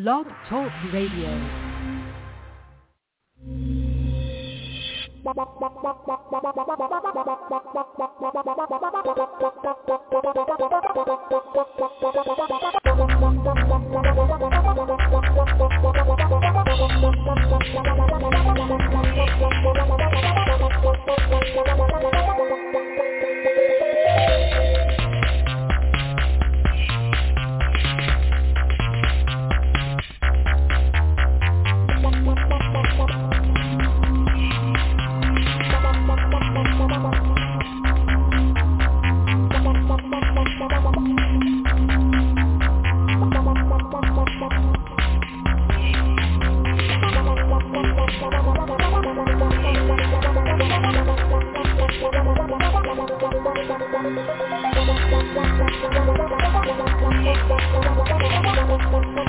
Love Talk Radio.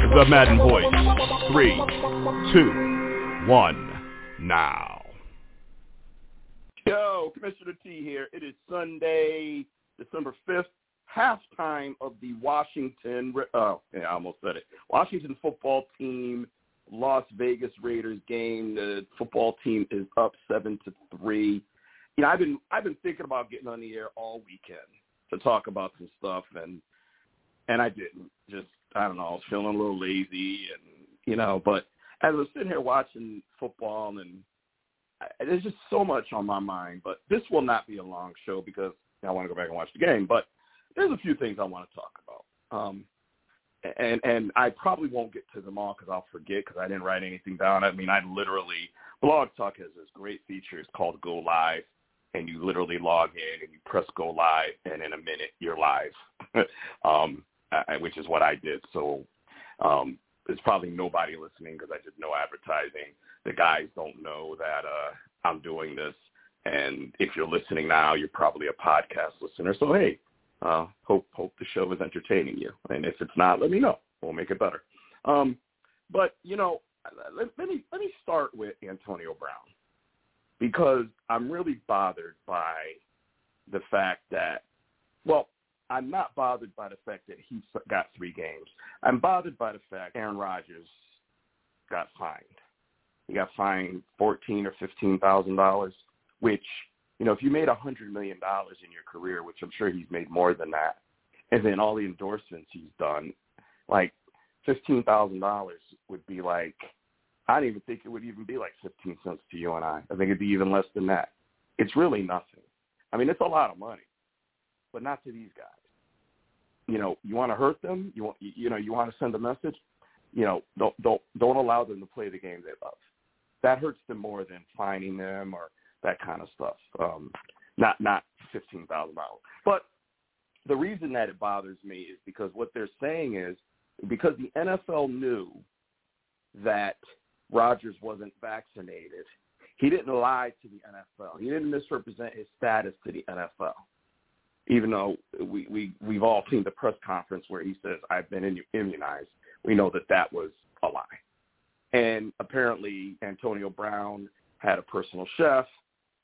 The Madden Voice. 3, 2, 1, now. Yo, Commissioner T here. It is Sunday, December 5th, halftime of the Washington football team, Las Vegas Raiders game. The football team is up 7-3. You know, I've been thinking about getting on the air all weekend to talk about some stuff, and I didn't. I was feeling a little lazy, but as I was sitting here watching football, there's just so much on my mind. But this will not be a long show because I want to go back and watch the game. But there's a few things I want to talk about, and I probably won't get to them all because I'll forget because I didn't write anything down. I mean, BlogTalk has this great feature. It's called Go Live. And you literally log in and you press go live, and in a minute you're live, which is what I did. So there's probably nobody listening because I did no advertising. The guys don't know that I'm doing this, and if you're listening now, you're probably a podcast listener. So hey, hope the show is entertaining you, and if it's not, let me know. We'll make it better. But let me start with Antonio Brown. Because I'm really bothered by the fact that, I'm not bothered by the fact that he got 3 games. I'm bothered by the fact Aaron Rodgers got fined. He got fined $14,000 or $15,000, which, if you made $100 million in your career, which I'm sure he's made more than that, and then all the endorsements he's done, like $15,000 would be like, I don't even think it would even be like 15 cents to you and I. I think it'd be even less than that. It's really nothing. I mean, it's a lot of money, but not to these guys. You want to hurt them. You want to send a message. Don't allow them to play the game they love. That hurts them more than fining them or that kind of stuff. Not $15,000. But the reason that it bothers me is because what they're saying is because the NFL knew that Rodgers wasn't vaccinated. He didn't lie to the NFL. He didn't misrepresent his status to the NFL, even though we've all seen the press conference where he says, I've been immunized. We know that was a lie. And apparently Antonio Brown had a personal chef,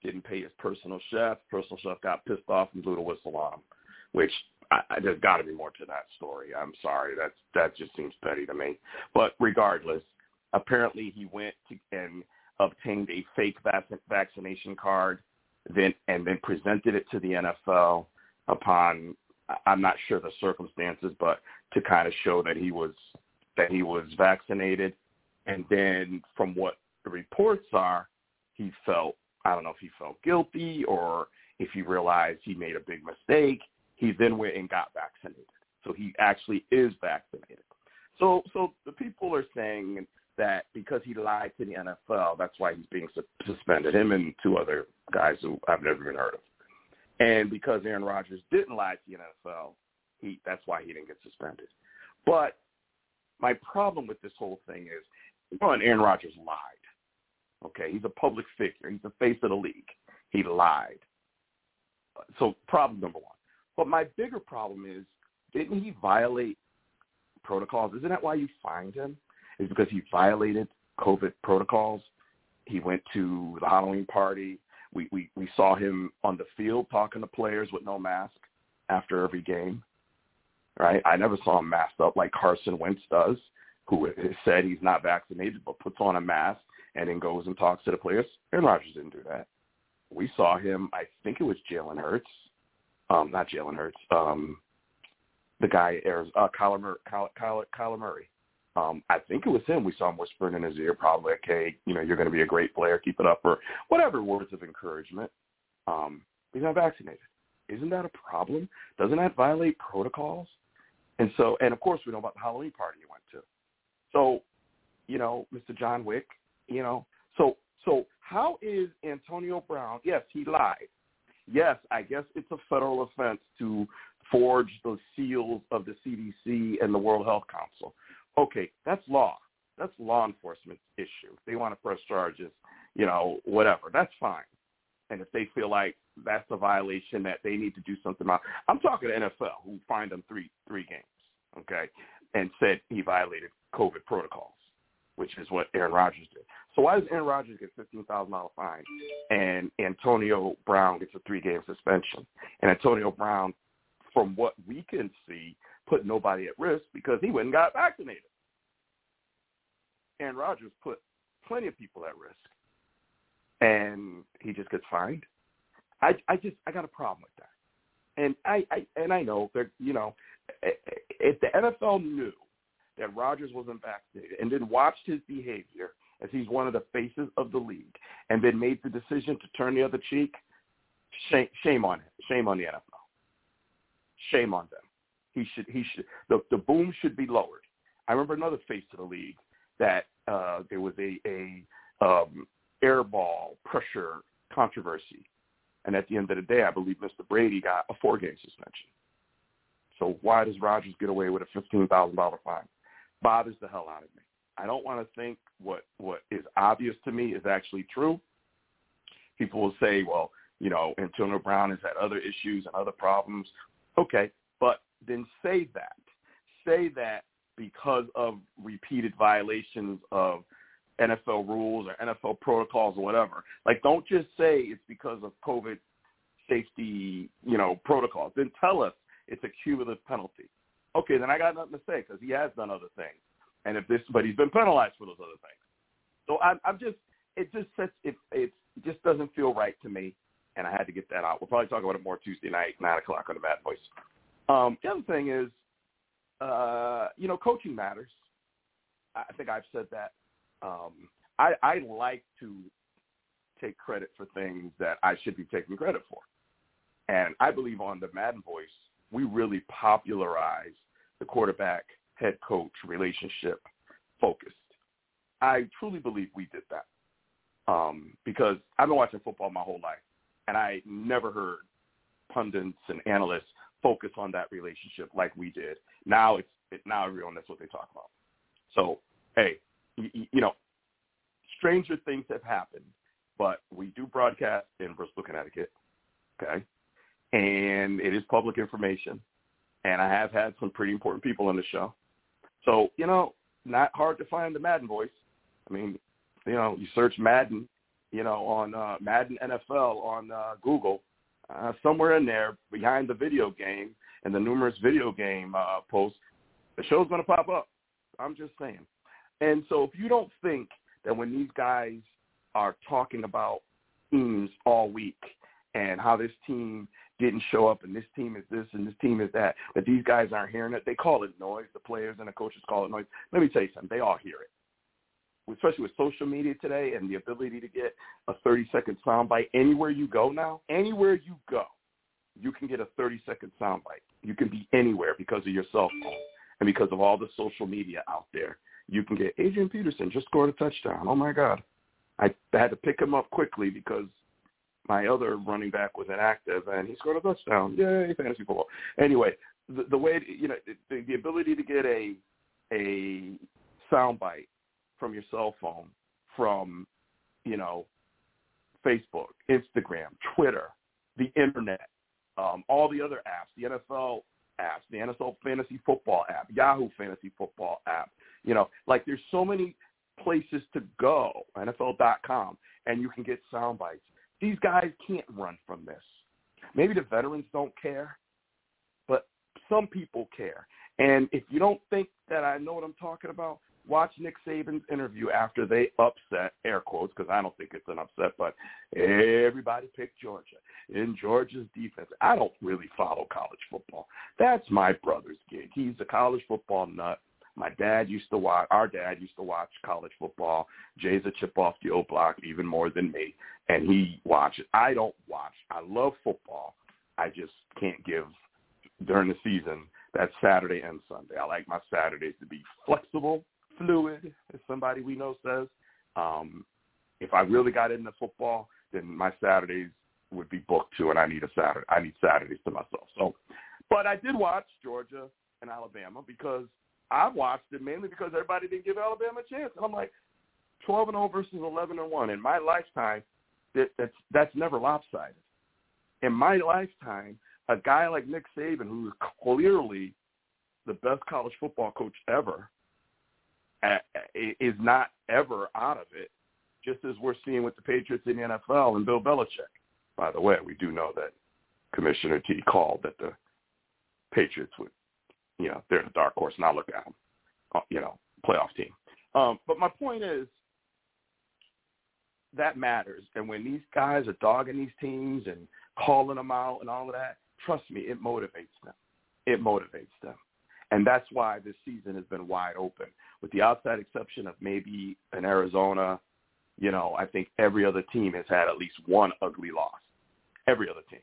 didn't pay his personal chef. Personal chef got pissed off and blew the whistle on him, which there's got to be more to that story. I'm sorry. That just seems petty to me. But regardless, apparently he went and obtained a fake vaccination card and then presented it to the NFL upon, I'm not sure the circumstances, but to kind of show that he was vaccinated. And then from what the reports are, he felt, I don't know if he felt guilty or if he realized he made a big mistake, he then went and got vaccinated. So he actually is vaccinated. So the people are saying that because he lied to the NFL, that's why he's being suspended, him and 2 other guys who I've never even heard of. And because Aaron Rodgers didn't lie to the NFL, that's why he didn't get suspended. But my problem with this whole thing is, Aaron Rodgers lied. Okay, he's a public figure. He's the face of the league. He lied. So problem number 1. But my bigger problem is, didn't he violate protocols? Isn't that why you fined him? Is because he violated COVID protocols. He went to the Halloween party. We saw him on the field talking to players with no mask after every game, right? I never saw him masked up like Carson Wentz does. who said he's not vaccinated but puts on a mask and then goes and talks to the players. Aaron Rodgers didn't do that. We saw him, I think it was Jalen Hurts. Not Jalen Hurts. The guy, Kyler Murray. I think it was him. We saw him whispering in his ear, probably, like, hey, you're going to be a great player. Keep it up, or whatever words of encouragement. He's not vaccinated. Isn't that a problem? Doesn't that violate protocols? And so, and of course, we know about the Halloween party he went to. So, Mr. John Wick, so how is Antonio Brown? Yes, he lied. Yes, I guess it's a federal offense to forge the seals of the CDC and the World Health Council. Okay, that's law. That's law enforcement's issue. If they want to press charges, whatever, that's fine. And if they feel like that's a violation that they need to do something about, I'm talking to NFL, who fined him three games, okay, and said he violated COVID protocols, which is what Aaron Rodgers did. So why does Aaron Rodgers get a $15,000 fine and Antonio Brown gets a 3-game suspension? And Antonio Brown, from what we can see, put nobody at risk because he went and got vaccinated. Aaron Rodgers put plenty of people at risk, and he just gets fined. I got a problem with that, and I know that if the NFL knew that Rodgers wasn't vaccinated and then watched his behavior as he's one of the faces of the league and then made the decision to turn the other cheek, shame on him. Shame on the NFL. Shame on them. He should. The boom should be lowered. I remember another face of the league that there was a air ball pressure controversy, and at the end of the day, I believe Mr. Brady got a 4-game suspension. So why does Rodgers get away with a $15,000 fine? Bothers the hell out of me. I don't want to think what is obvious to me is actually true. People will say, well, Antonio Brown has had other issues and other problems. Okay, but then say that. Say that because of repeated violations of NFL rules or NFL protocols or whatever. Like, don't just say it's because of COVID safety, protocols. Then tell us it's a cumulative penalty. Okay, then I got nothing to say because he has done other things. And but he's been penalized for those other things. So it just doesn't feel right to me. And I had to get that out. We'll probably talk about it more Tuesday night, 9:00 on the Bad Boys. The other thing is, coaching matters. I think I've said that. I like to take credit for things that I should be taking credit for. And I believe on the Madden Voice, we really popularize the quarterback-head coach relationship focused. I truly believe we did that. Because I've been watching football my whole life, and I never heard pundits and analysts focus on that relationship like we did. Now now everyone, that's what they talk about. So, hey, stranger things have happened, but we do broadcast in Bristol, Connecticut, okay? And it is public information, and I have had some pretty important people on the show. So, not hard to find the Madden Voice. I mean, you search Madden, on Madden NFL on Google, somewhere in there behind the video game and the numerous video game posts, the show's going to pop up. I'm just saying. And so if you don't think that when these guys are talking about teams all week and how this team didn't show up and this team is this and this team is that, that these guys aren't hearing it, they call it noise. The players and the coaches call it noise. Let me tell you something. They all hear it. Especially with social media today and the ability to get a 30-second soundbite anywhere you go now, anywhere you go, you can get a 30-second soundbite. You can be anywhere because of your cell phone and because of all the social media out there. You can get Adrian Peterson just scored a touchdown. Oh, my God. I had to pick him up quickly because my other running back was inactive, and he scored a touchdown. Yay, fantasy football. Anyway, the way, the ability to get a soundbite from your cell phone, from, Facebook, Instagram, Twitter, the Internet, all the other apps, the NFL apps, the NFL Fantasy Football app, Yahoo Fantasy Football app. Like there's so many places to go, NFL.com, and you can get sound bites. These guys can't run from this. Maybe the veterans don't care, but some people care. And if you don't think that I know what I'm talking about, watch Nick Saban's interview after they upset, air quotes, because I don't think it's an upset, but everybody picked Georgia in Georgia's defense. I don't really follow college football. That's my brother's gig. He's a college football nut. My dad used to watch, our dad used to watch college football. Jay's a chip off the old block even more than me, and he watches. I don't watch. I love football. I just can't give during the season. That's Saturday and Sunday. I like my Saturdays to be flexible, fluid, as somebody we know says. If I really got into football, then my Saturdays would be booked too, and I need Saturdays to myself. So, but I did watch Georgia and Alabama because I watched it mainly because everybody didn't give Alabama a chance. And I'm like, 12-0 versus 11-1. In my lifetime, that's never lopsided. In my lifetime, a guy like Nick Saban, who is clearly the best college football coach ever, is not ever out of it, just as we're seeing with the Patriots in the NFL and Bill Belichick. By the way, we do know that Commissioner T called that the Patriots would, you know, they're the dark horse, and I look at them, you know, playoff team. But my point is, that matters. And when these guys are dogging these teams and calling them out and all of that, trust me, it motivates them. It motivates them. And that's why this season has been wide open. With the outside exception of maybe an Arizona, you know, I think every other team has had at least one ugly loss. Every other team.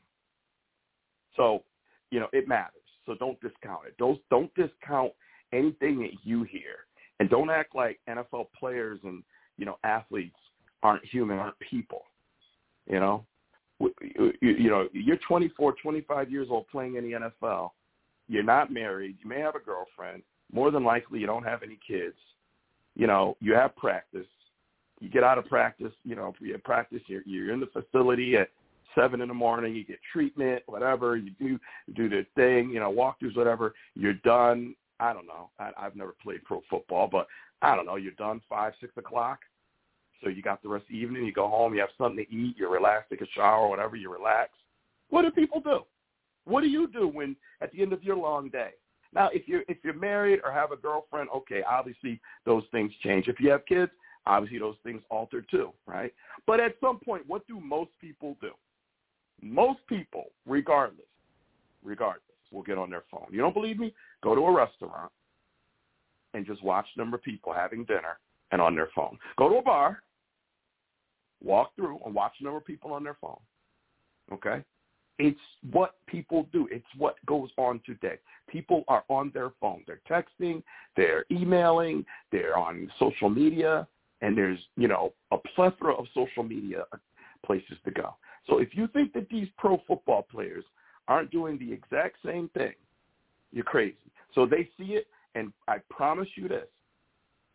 So, you know, it matters. So don't discount it. Don't discount anything that you hear. And don't act like NFL players and, you know, athletes aren't human, aren't people, you know? You know, you're 24, 25 years old playing in the NFL. You're not married. You may have a girlfriend. More than likely, you don't have any kids. You know, you have practice. You get out of practice. You know, if you have practice, you're in the facility at 7 in the morning. You get treatment, whatever. You do the thing, you know, walkthroughs, whatever. You're done. I don't know. I've never played pro football, but I don't know. You're done 5, 6 o'clock. So you got the rest of the evening, you go home, you have something to eat, you're relaxed, take a shower, whatever, you relax. What do people do? What do you do when at the end of your long day? Now, if you're married or have a girlfriend, okay, obviously those things change. If you have kids, obviously those things alter too, right? But at some point, what do most people do? Most people, regardless, will get on their phone. You don't believe me? Go to a restaurant and just watch the number of people having dinner and on their phone. Go to a bar. Walk through and watch a number of people on their phone, okay? It's what people do. It's what goes on today. People are on their phone. They're texting, they're emailing, they're on social media, and there's, you know, a plethora of social media places to go. So if you think that these pro football players aren't doing the exact same thing, you're crazy. So they see it, and I promise you this,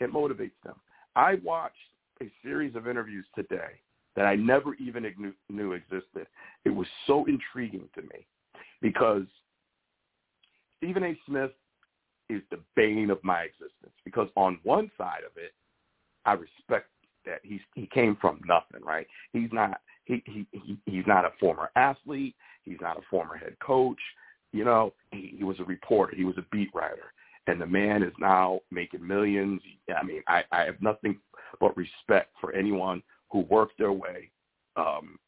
it motivates them. I watched a series of interviews today that I never even knew existed. It was so intriguing to me because Stephen A. Smith is the bane of my existence because on one side of it, I respect that he came from nothing, right? He's not a former athlete. He's not a former head coach. You know, he was a reporter. He was a beat writer. And the man is now making millions. I mean, I have nothing but respect for anyone who worked their way,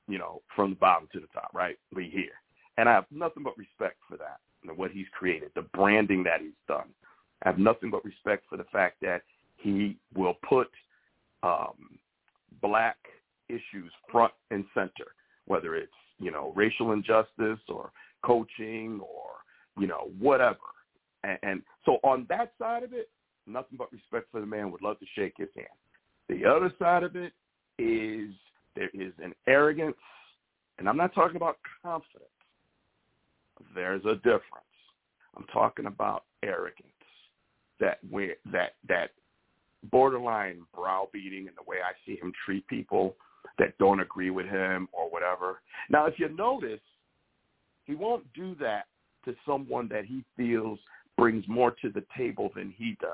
you know, from the bottom to the top, right? We're here. And I have nothing but respect for that and what he's created, the branding that he's done. I have nothing but respect for the fact that he will put black issues front and center, whether it's, you know, racial injustice or coaching or, you know, whatever. And so on that side of it, nothing but respect for the man. Would love to shake his hand. The other side of it is there is an arrogance, and I'm not talking about confidence. There's a difference. I'm talking about arrogance, that borderline browbeating and the way I see him treat people that don't agree with him or whatever. Now, if you notice, he won't do that to someone that he feels brings more to the table than he does.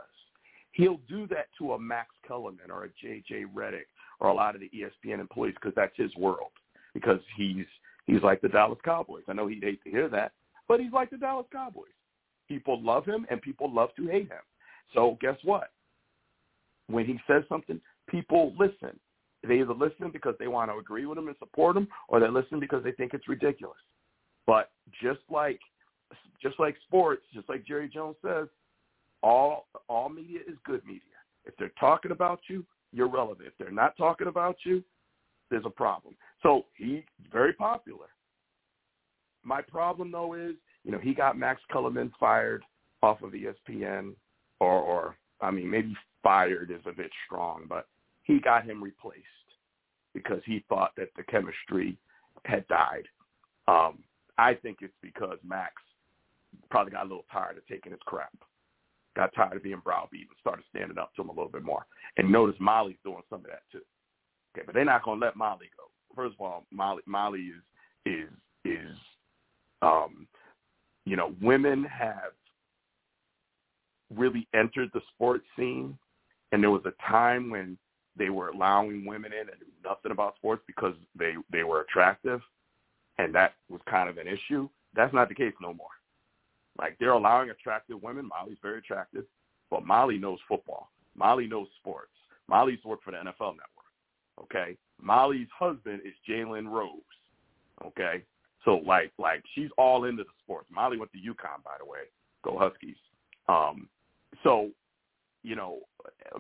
He'll do that to a Max Kellerman or a J.J. Reddick or a lot of the ESPN employees because that's his world, because he's like the Dallas Cowboys. I know he'd hate to hear that, but he's like the Dallas Cowboys. People love him and people love to hate him. So guess what? When he says something, people listen. They either listen because they want to agree with him and support him, or they listen because they think it's ridiculous. But just like sports, just like Jerry Jones says, all media is good media. If they're talking about you, you're relevant. If they're not talking about you, there's a problem. So he's very popular. My problem, though, is, he got Max Kellerman fired off of ESPN, or maybe fired is a bit strong, but he got him replaced because he thought that the chemistry had died. I think it's because Max probably got a little tired of taking his crap, got tired of being browbeat and started standing up to him a little bit more. And notice Molly's doing some of that too. Okay, but they're not going to let Molly go. First of all, Molly is women have really entered the sports scene, and there was a time when they were allowing women in and knew nothing about sports because they were attractive, and that was kind of an issue. That's not the case no more. Like, they're allowing attractive women. Molly's very attractive, but Molly knows football. Molly knows sports. Molly's worked for the NFL Network, okay? Molly's husband is Jalen Rose, okay? So, like she's all into the sports. Molly went to UConn, by the way. Go Huskies.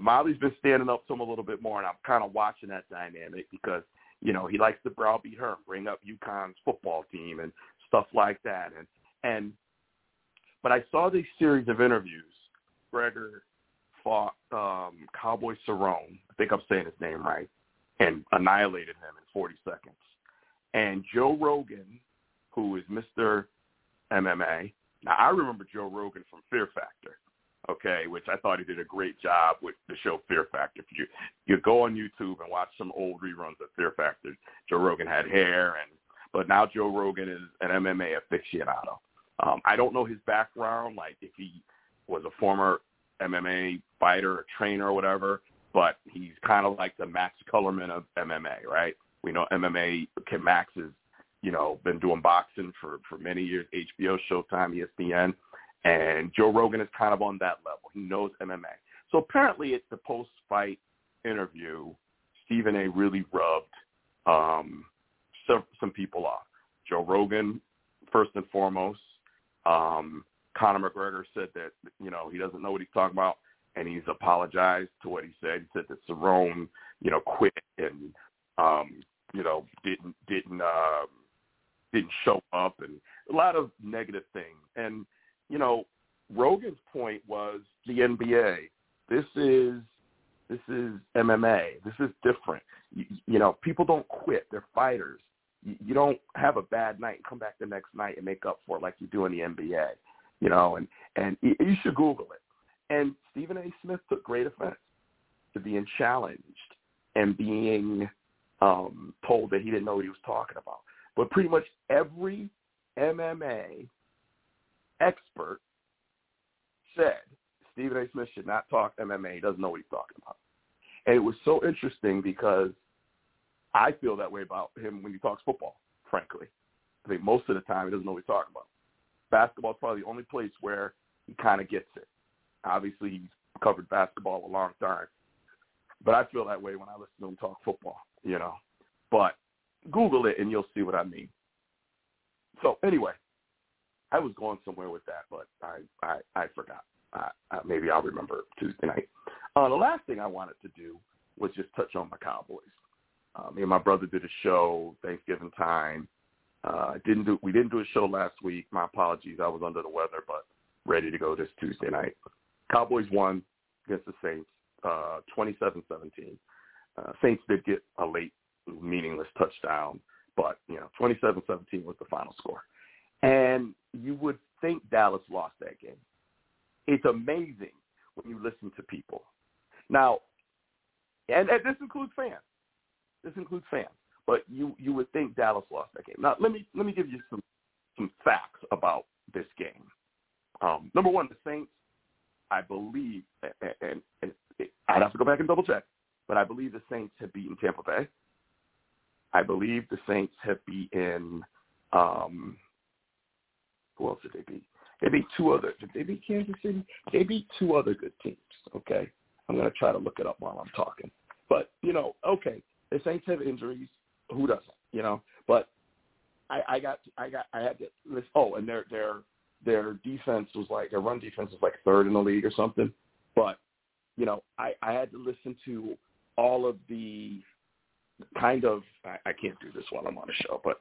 Molly's been standing up to him a little bit more, and I'm kind of watching that dynamic because, he likes to browbeat her and bring up UConn's football team and stuff like that. But I saw this series of interviews. McGregor fought Cowboy Cerrone, I think I'm saying his name right, and annihilated him in 40 seconds. And Joe Rogan, who is Mr. MMA, now I remember Joe Rogan from Fear Factor, okay, which I thought he did a great job with the show Fear Factor. If you go on YouTube and watch some old reruns of Fear Factor, Joe Rogan had hair, but now Joe Rogan is an MMA aficionado. I don't know his background, like if he was a former MMA fighter or trainer or whatever, but he's kind of like the Max Kellerman of MMA, right? We know MMA, Max has, been doing boxing for many years, HBO, Showtime, ESPN, and Joe Rogan is kind of on that level. He knows MMA. So apparently at the post-fight interview, Stephen A. really rubbed some people off. Joe Rogan, first and foremost. Conor McGregor said that, he doesn't know what he's talking about, and he's apologized to what he said. He said that Cerrone, quit and, didn't show up, and a lot of negative things. And, Rogan's point was the NBA. This is MMA. This is different. People don't quit. They're fighters. You don't have a bad night and come back the next night and make up for it like you do in the NBA, and you should Google it. And Stephen A. Smith took great offense to being challenged and being told that he didn't know what he was talking about. But pretty much every MMA expert said Stephen A. Smith should not talk MMA. He doesn't know what he's talking about. And it was so interesting because I feel that way about him when he talks football, frankly. I think most of the time he doesn't know what he's talking about. Basketball is probably the only place where he kind of gets it. Obviously, he's covered basketball a long time. But I feel that way when I listen to him talk football, But Google it and you'll see what I mean. So, anyway, I was going somewhere with that, but I forgot. Maybe I'll remember Tuesday night. The last thing I wanted to do was just touch on my Cowboys. Me and my brother did a show Thanksgiving time. We didn't do a show last week. My apologies. I was under the weather, but ready to go this Tuesday night. Cowboys won against the Saints, 27-17. Saints did get a late meaningless touchdown, but, 27-17 was the final score. And you would think Dallas lost that game. It's amazing when you listen to people. Now, and this includes fans. But you would think Dallas lost that game. Now, let me give you some facts about this game. Number one, the Saints, I believe, and I'd have to go back and double check, but I believe the Saints have beaten Tampa Bay. I believe the Saints have beaten who else did they beat? They beat Kansas City. They beat two other good teams, okay? I'm going to try to look it up while I'm talking. But, you know, okay, the Saints have injuries. Who doesn't, you know? But I had to list, oh, and their defense was like, their run defense was like third in the league or something. But, you know, I had to listen to all of the kind of, I can't do this while I'm on the show, but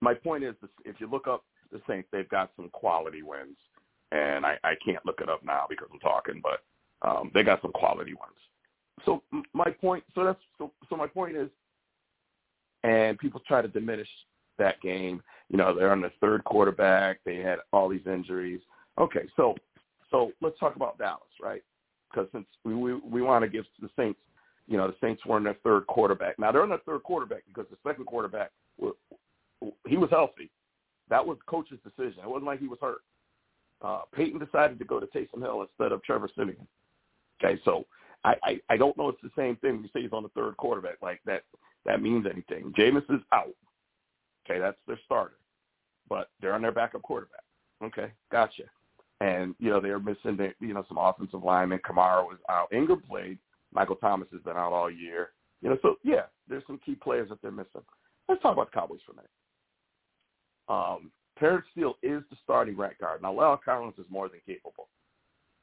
my point is, if you look up the Saints, they've got some quality wins. And I can't look it up now because I'm talking, but they got some quality ones. So my point, my point is, and people try to diminish that game. You know, they're on the third quarterback. They had all these injuries. Okay, so let's talk about Dallas, right? Because since we want to give the Saints, you know, the Saints were in their third quarterback. Now they're in their third quarterback because the second quarterback, he was healthy. That was the coach's decision. It wasn't like he was hurt. Peyton decided to go to Taysom Hill instead of Trevor Siemian. Okay, so I don't know if it's the same thing when you say he's on the third quarterback. Like, that means anything. Jameis is out. Okay, that's their starter. But they're on their backup quarterback. Okay, gotcha. And, you know, they're missing, some offensive linemen. Kamara was out. Ingram played. Michael Thomas has been out all year. You know, so, yeah, there's some key players that they're missing. Let's talk about the Cowboys for a minute. Terrence Steele is the starting right guard. Now, Lyle Collins is more than capable,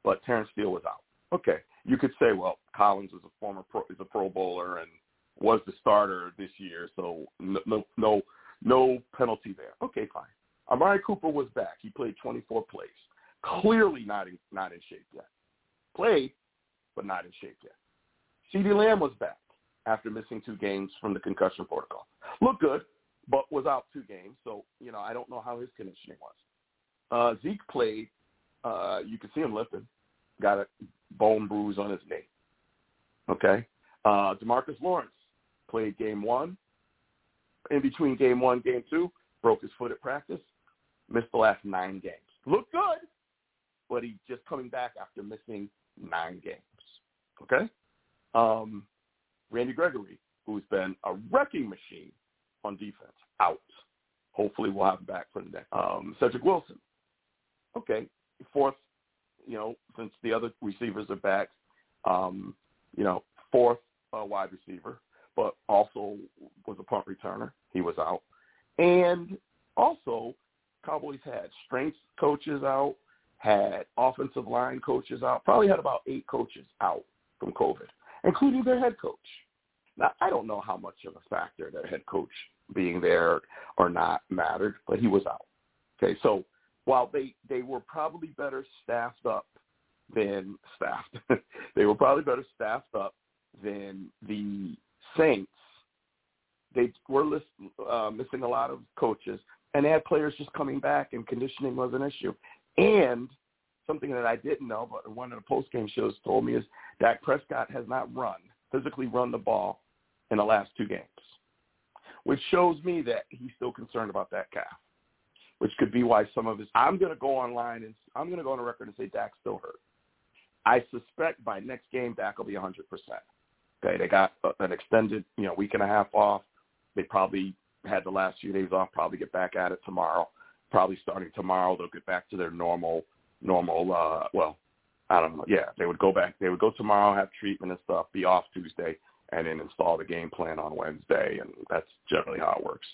but Terrence Steele was out. Okay, you could say, well, Collins is a Pro Bowler and was the starter this year, so no penalty there. Okay, fine. Amari Cooper was back. He played 24 plays. Clearly not in shape yet. Played, but not in shape yet. CeeDee Lamb was back after missing 2 games from the concussion protocol. Looked good, but was out 2 games, so, you know, I don't know how his conditioning was. Zeke played. You could see him lifting. Got a bone bruise on his knee. Okay? DeMarcus Lawrence played game 1. In between game 1 and game 2, broke his foot at practice. Missed the last 9 games. Looked good, but he's just coming back after missing 9 games. Okay? Randy Gregory, who's been a wrecking machine on defense, out. Hopefully we'll have him back for the next. Cedric Wilson. Okay, fourth, you know, since the other receivers are back, fourth wide receiver, but also was a punt returner. He was out. And also Cowboys had strength coaches out, had offensive line coaches out, probably had about 8 coaches out from COVID, including their head coach. Now, I don't know how much of a factor their head coach being there or not mattered, but he was out. Okay, so while they were probably better staffed up than the Saints, they were missing a lot of coaches, and they had players just coming back, and conditioning was an issue. And something that I didn't know, but one of the postgame shows told me, is Dak Prescott has not physically run the ball in the last 2 games, which shows me that he's still concerned about that calf, which could be why some of his – I'm going to go on the record and say Dak's still hurt. I suspect by next game Dak will be 100%. Okay, they got an extended, week and a half off. They probably had the last few days off, probably get back at it tomorrow. Probably starting tomorrow they'll get back to their normal, I don't know. Yeah, they would go back. They would go tomorrow, have treatment and stuff, be off Tuesday, and then install the game plan on Wednesday, and that's generally how it works.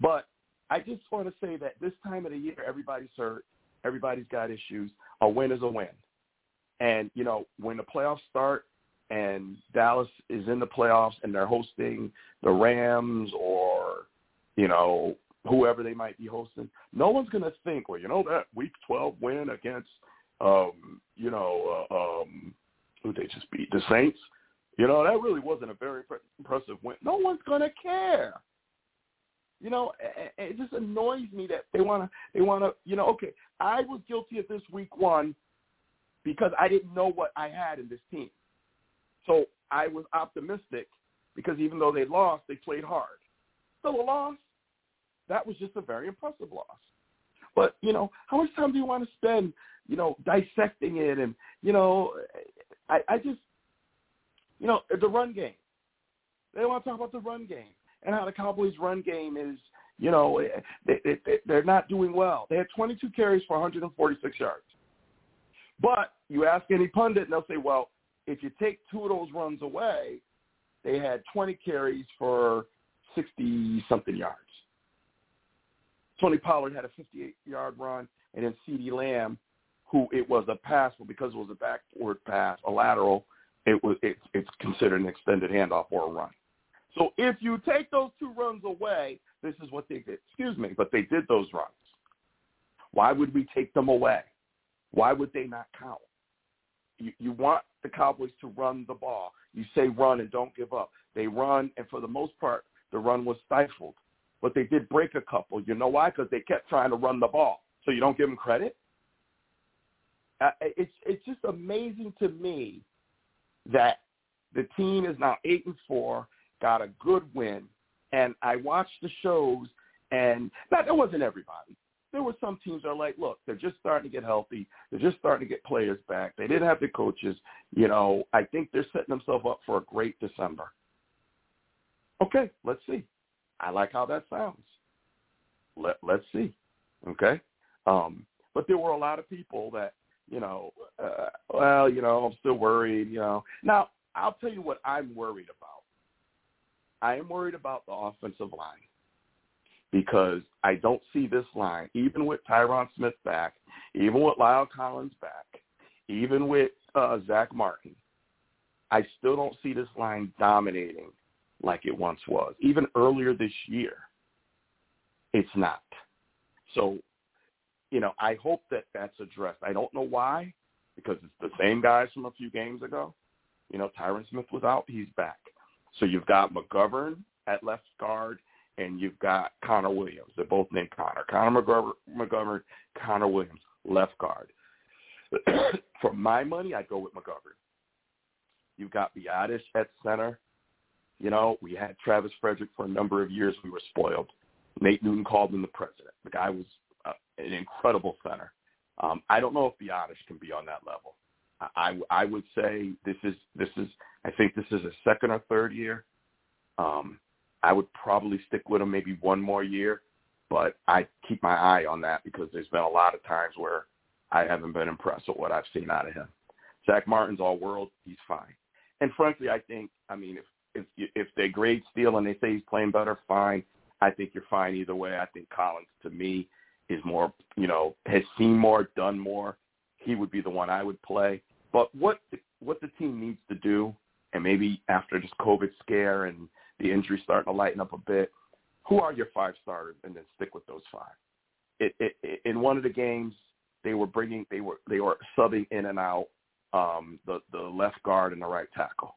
But I just want to say that this time of the year, everybody's hurt. Everybody's got issues. A win is a win. And, when the playoffs start and Dallas is in the playoffs and they're hosting the Rams or, whoever they might be hosting, no one's going to think, that Week 12 win against – who they just beat, the Saints. That really wasn't a very impressive win. No one's gonna care. It just annoys me that they wanna. Okay, I was guilty of this Week 1 because I didn't know what I had in this team, so I was optimistic because even though they lost, they played hard. Still a loss. That was just a very impressive loss. But, how much time do you want to spend, dissecting it? And, I just, the run game. They don't want to talk about the run game and how the Cowboys' run game is, they're not doing well. They had 22 carries for 146 yards. But You ask any pundit, and they'll say, well, if you take two of those runs away, they had 20 carries for 60-something yards. Tony Pollard had a 58-yard run, and then CeeDee Lamb, who it was a pass, but because it was a backward pass, a lateral, it's considered an extended handoff or a run. So if you take those two runs away, this is what they did. Excuse me, but they did those runs. Why would we take them away? Why would they not count? You want the Cowboys to run the ball. You say run and don't give up. They run, and for the most part, the run was stifled. But they did break a couple. You know why? Because they kept trying to run the ball. So you don't give them credit? It's just amazing to me that the team is now 8-4, got a good win, and I watched the shows, and that wasn't everybody. There were some teams that are like, look, they're just starting to get healthy. They're just starting to get players back. They didn't have the coaches. You know, I think they're setting themselves up for a great December. Okay, let's see. I like how that sounds. Let's see. Okay? But there were a lot of people that, you know, well, you know, I'm still worried, you know. Now, I'll tell you what I'm worried about. I am worried about the offensive line. Because I don't see this line, even with Tyron Smith back, even with Lyle Collins back, even with Zach Martin, I still don't see this line dominating like it once was. Even earlier this year, it's not. So, you know, I hope that that's addressed. I don't know why, because it's the same guys from a few games ago. You know, Tyron Smith was out. He's back. So you've got McGovern at left guard, and you've got Connor Williams. They're both named Connor. Connor McGovern, Connor Williams, left guard. For my money, I'd go with McGovern. You've got Beatish at center. You know, we had Travis Frederick for a number of years. We were spoiled. Nate Newton called him the president. The guy was an incredible center. I don't know if Beatish can be on that level. I would say this is I think this is his second or third year. I would probably stick with him maybe one more year, but I keep my eye on that because there's been a lot of times where I haven't been impressed with what I've seen out of him. Zach Martin's all world. He's fine. And frankly, I think, I mean, if they grade Steele and they say he's playing better, fine. I think you're fine either way. I think Collins, to me, is more, you know, has seen more, done more. He would be the one I would play. But what the team needs to do, and maybe after this COVID scare and the injury starting to lighten up a bit, who are your five starters, and then stick with those five. In one of the games, they were subbing in and out the left guard and the right tackle.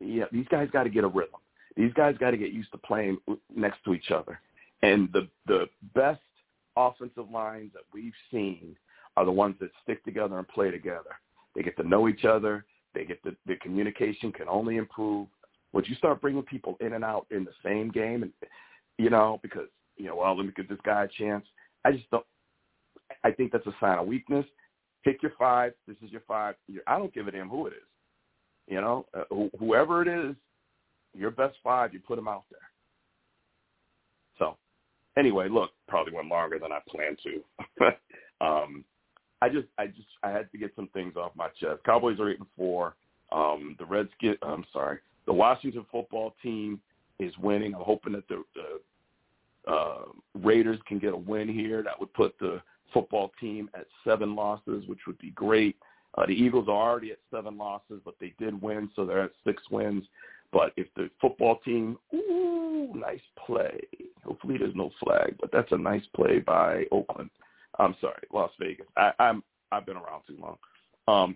These guys got to get a rhythm. These guys got to get used to playing next to each other. And the best offensive lines that we've seen are the ones that stick together and play together. They get to know each other. They get the communication can only improve. Would you start bringing people in and out in the same game? And, you know, because, you know, well, let me give this guy a chance. I think that's a sign of weakness. Pick your five. This is your five. I don't give a damn who it is. You know, whoever it is, your best five, you put them out there. So, anyway, look, probably went longer than I planned to. I had to get some things off my chest. Cowboys are 8-4. The Washington football team is winning. I'm hoping that the Raiders can get a win here. That would put the football team at 7 losses, which would be great. The Eagles are already at 7 losses, but they did win, so they're at 6 wins. But if the football team, nice play. Hopefully there's no flag, but that's a nice play by Oakland. I'm sorry, Las Vegas. I've been around too long.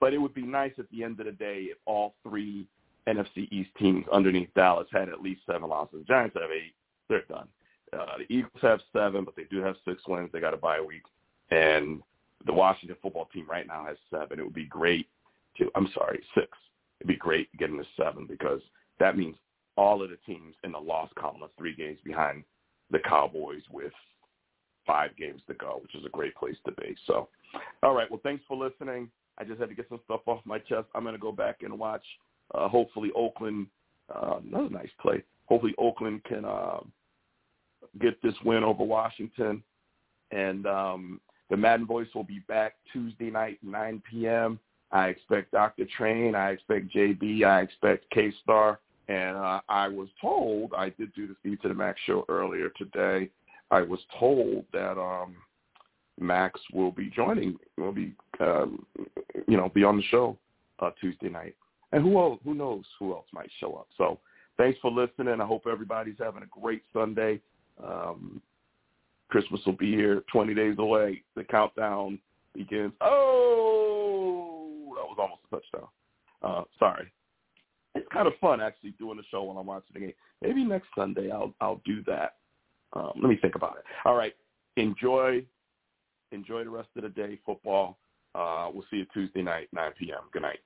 But it would be nice at the end of the day if all 3 NFC East teams underneath Dallas had at least 7 losses. The Giants have 8. They're done. The Eagles have 7, but they do have 6 wins. They got a bye week. And the Washington football team right now has 7. It would be great to – 6. It would be great getting to 7 because that means all of the teams in the loss column are 3 games behind the Cowboys with – 5 games to go, which is a great place to be. So, all right. Well, thanks for listening. I just had to get some stuff off my chest. I'm going to go back and watch. Hopefully, Oakland. Another nice play. Hopefully, Oakland can get this win over Washington. And The Madden Voice will be back Tuesday night, 9 p.m. I expect Dr. Train. I expect JB. I expect K-Star. And I was told, I did do the Feed to the Max show earlier today. I was told that Max will be joining, will be, be on the show Tuesday night. And who knows who else might show up. So thanks for listening. I hope everybody's having a great Sunday. Christmas will be here 20 days away. The countdown begins. Oh, that was almost a touchdown. Sorry. It's kind of fun actually doing the show while I'm watching the game. Maybe next Sunday I'll do that. Let me think about it. All right. Enjoy the rest of the day, football. We'll see you Tuesday night, 9 p.m. Good night.